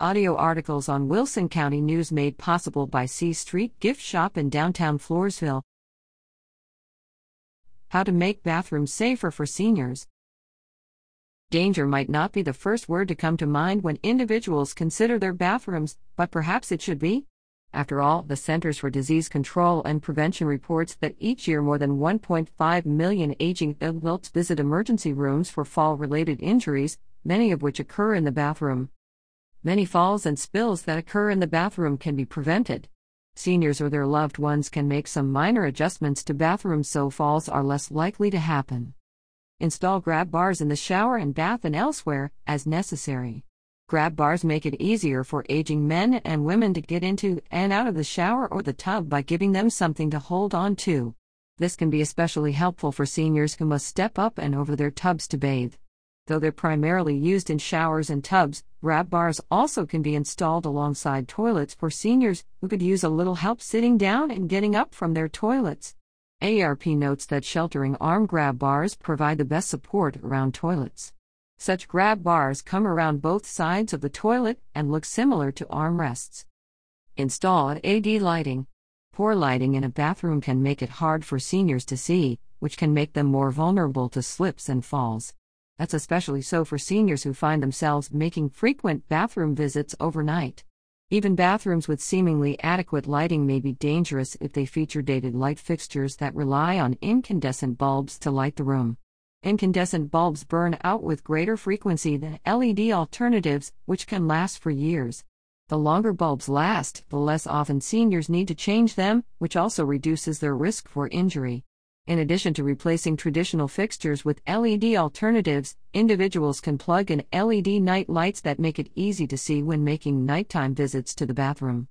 Audio articles on Wilson County News made possible by C Street Gift Shop in downtown Floresville. How to make bathrooms safer for seniors. Danger might not be the first word to come to mind when individuals consider their bathrooms, but perhaps it should be. After all, the Centers for Disease Control and Prevention reports that each year more than 1.5 million aging adults visit emergency rooms for fall-related injuries, many of which occur in the bathroom. Many falls and spills that occur in the bathroom can be prevented. Seniors or their loved ones can make some minor adjustments to bathrooms so falls are less likely to happen. Install grab bars in the shower and bath and elsewhere, as necessary. Grab bars make it easier for aging men and women to get into and out of the shower or the tub by giving them something to hold on to. This can be especially helpful for seniors who must step up and over their tubs to bathe. Though they're primarily used in showers and tubs, grab bars also can be installed alongside toilets for seniors who could use a little help sitting down and getting up from their toilets. AARP notes that sheltering arm grab bars provide the best support around toilets. Such grab bars come around both sides of the toilet and look similar to armrests. Install AD lighting. Poor lighting in a bathroom can make it hard for seniors to see, which can make them more vulnerable to slips and falls. That's especially so for seniors who find themselves making frequent bathroom visits overnight. Even bathrooms with seemingly adequate lighting may be dangerous if they feature dated light fixtures that rely on incandescent bulbs to light the room. Incandescent bulbs burn out with greater frequency than LED alternatives, which can last for years. The longer bulbs last, the less often seniors need to change them, which also reduces their risk for injury. In addition to replacing traditional fixtures with LED alternatives, individuals can plug in LED night lights that make it easy to see when making nighttime visits to the bathroom.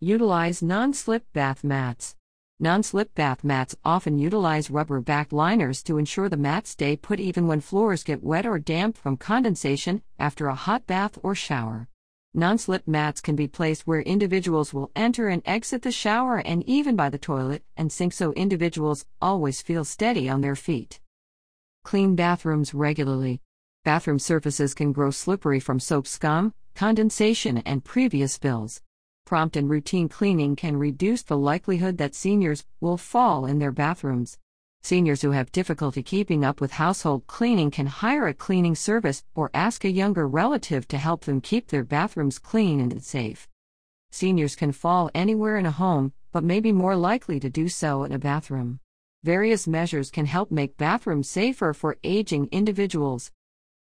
Utilize non-slip bath mats. Non-slip bath mats often utilize rubber back liners to ensure the mats stay put even when floors get wet or damp from condensation after a hot bath or shower. Non-slip mats can be placed where individuals will enter and exit the shower and even by the toilet and sink so individuals always feel steady on their feet. Clean bathrooms regularly. Bathroom surfaces can grow slippery from soap scum, condensation, and previous spills. Prompt and routine cleaning can reduce the likelihood that seniors will fall in their bathrooms. Seniors who have difficulty keeping up with household cleaning can hire a cleaning service or ask a younger relative to help them keep their bathrooms clean and safe. Seniors can fall anywhere in a home, but may be more likely to do so in a bathroom. Various measures can help make bathrooms safer for aging individuals.